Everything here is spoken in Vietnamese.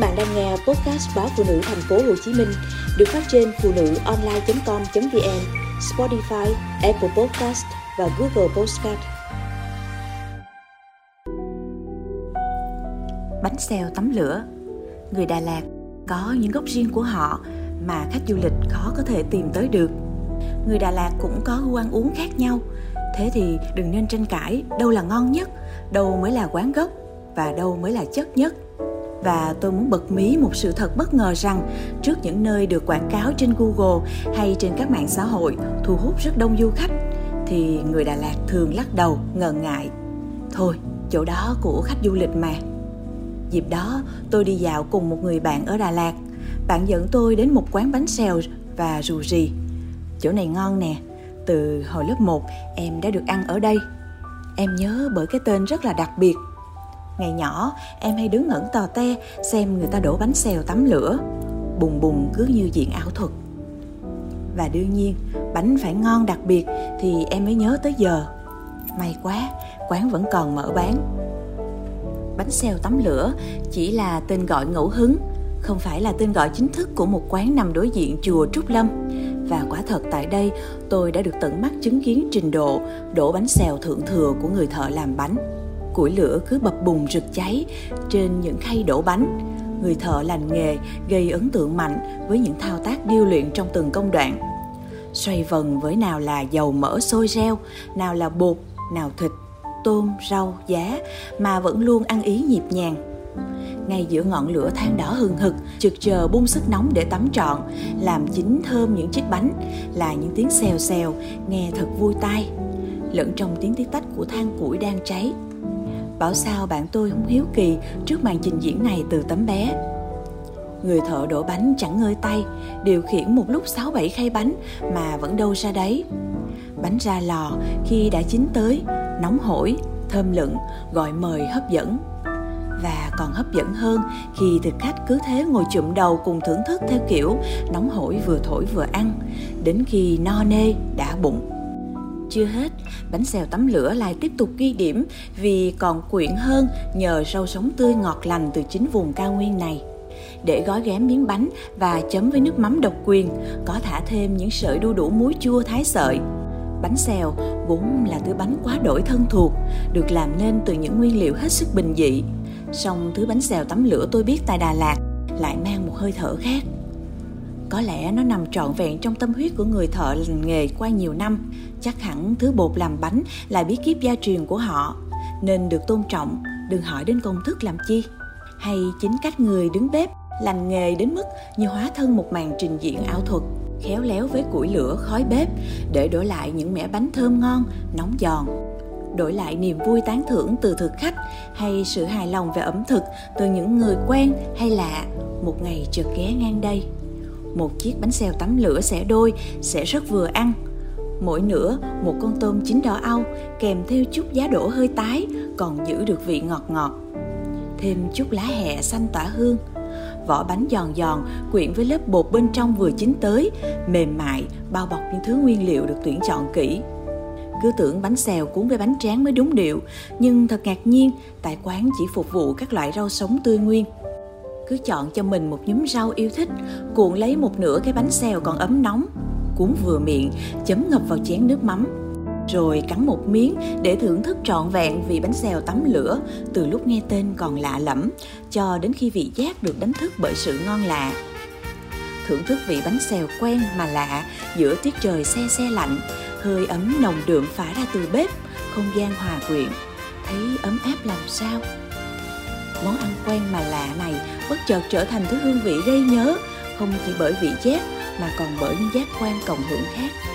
bạn đang nghe podcast báo Phụ nữ Thành phố Hồ Chí Minh được phát trên phụ nữ online.com.vn, Spotify, Apple Podcast và Google Podcast. Bánh xèo tắm lửa. Người Đà Lạt có những gốc riêng của họ mà khách du lịch khó có thể tìm tới được. Người Đà Lạt cũng có gu ăn uống khác nhau. Thế thì đừng nên tranh cãi đâu là ngon nhất, đâu mới là quán gốc và đâu mới là chất nhất. Và tôi muốn bật mí một sự thật bất ngờ rằng trước những nơi được quảng cáo trên Google hay trên các mạng xã hội thu hút rất đông du khách, thì người Đà Lạt thường lắc đầu ngần ngại. Thôi, chỗ đó của khách du lịch mà. Dịp đó, tôi đi dạo cùng một người bạn ở Đà Lạt. Bạn dẫn tôi đến một quán bánh xèo và rù rì. Chỗ này ngon nè, từ hồi lớp 1 em đã được ăn ở đây. Em nhớ bởi cái tên rất là đặc biệt. Ngày nhỏ, em hay đứng ngẩn tò te xem người ta đổ bánh xèo tắm lửa. Bùng bùng cứ như diện ảo thuật. Và đương nhiên, bánh phải ngon đặc biệt thì em mới nhớ tới giờ. May quá, quán vẫn còn mở bán. Bánh xèo tắm lửa chỉ là tên gọi ngẫu hứng, không phải là tên gọi chính thức của một quán nằm đối diện chùa Trúc Lâm. Và quả thật tại đây, tôi đã được tận mắt chứng kiến trình độ đổ bánh xèo thượng thừa của người thợ làm bánh. Củi lửa cứ bập bùng rực cháy trên những khay đổ bánh. Người thợ lành nghề gây ấn tượng mạnh với những thao tác điêu luyện trong từng công đoạn. Xoay vần với nào là dầu mỡ sôi reo, nào là bột, nào thịt, tôm, rau, giá mà vẫn luôn ăn ý nhịp nhàng. Ngay giữa ngọn lửa than đỏ hừng hực, trực chờ bung sức nóng để tắm trọn, làm chín thơm những chiếc bánh là những tiếng xèo xèo nghe thật vui tai, lẫn trong tiếng tí tách của than củi đang cháy. Bảo sao bạn tôi không hiếu kỳ trước màn trình diễn này từ tấm bé. Người thợ đổ bánh chẳng ngơi tay, điều khiển một lúc 6-7 khay bánh mà vẫn đâu ra đấy. Bánh ra lò khi đã chín tới, nóng hổi, thơm lựng, gọi mời hấp dẫn. Và còn hấp dẫn hơn khi thực khách cứ thế ngồi chụm đầu cùng thưởng thức theo kiểu nóng hổi vừa thổi vừa ăn, đến khi no nê, đã bụng. Chưa hết, bánh xèo tắm lửa lại tiếp tục ghi điểm vì còn quyện hơn nhờ rau sống tươi ngọt lành từ chính vùng cao nguyên này. Để gói ghém miếng bánh và chấm với nước mắm độc quyền, có thả thêm những sợi đu đủ muối chua thái sợi. Bánh xèo vốn là thứ bánh quá đỗi thân thuộc, được làm nên từ những nguyên liệu hết sức bình dị. Song thứ bánh xèo tắm lửa tôi biết tại Đà Lạt lại mang một hơi thở khác. Có lẽ nó nằm trọn vẹn trong tâm huyết của người thợ lành nghề qua nhiều năm. Chắc hẳn thứ bột làm bánh là bí kíp gia truyền của họ, nên được tôn trọng, đừng hỏi đến công thức làm chi. Hay chính cách người đứng bếp lành nghề đến mức như hóa thân một màn trình diễn ảo thuật, khéo léo với củi lửa khói bếp để đổi lại những mẻ bánh thơm ngon, nóng giòn. Đổi lại niềm vui tán thưởng từ thực khách hay sự hài lòng về ẩm thực từ những người quen hay lạ một ngày chợt ghé ngang đây. Một chiếc bánh xèo tắm lửa xẻ đôi sẽ rất vừa ăn. Mỗi nửa một con tôm chín đỏ au kèm theo chút giá đỗ hơi tái, còn giữ được vị ngọt ngọt. Thêm chút lá hẹ xanh tỏa hương. Vỏ bánh giòn giòn quyện với lớp bột bên trong vừa chín tới, mềm mại, bao bọc những thứ nguyên liệu được tuyển chọn kỹ. Cứ tưởng bánh xèo cuốn với bánh tráng mới đúng điệu, nhưng thật ngạc nhiên, tại quán chỉ phục vụ các loại rau sống tươi nguyên. Cứ chọn cho mình một nhúm rau yêu thích, cuộn lấy một nửa cái bánh xèo còn ấm nóng, cuốn vừa miệng, chấm ngập vào chén nước mắm, rồi cắn một miếng để thưởng thức trọn vẹn vị bánh xèo tắm lửa từ lúc nghe tên còn lạ lẫm cho đến khi vị giác được đánh thức bởi sự ngon lạ. Thưởng thức vị bánh xèo quen mà lạ giữa tiết trời se se lạnh, hơi ấm nồng đượm phả ra từ bếp, không gian hòa quyện, thấy ấm áp làm sao. Món ăn quen mà lạ này bất chợt trở thành thứ hương vị gây nhớ, không chỉ bởi vị giác mà còn bởi những giác quan cộng hưởng khác.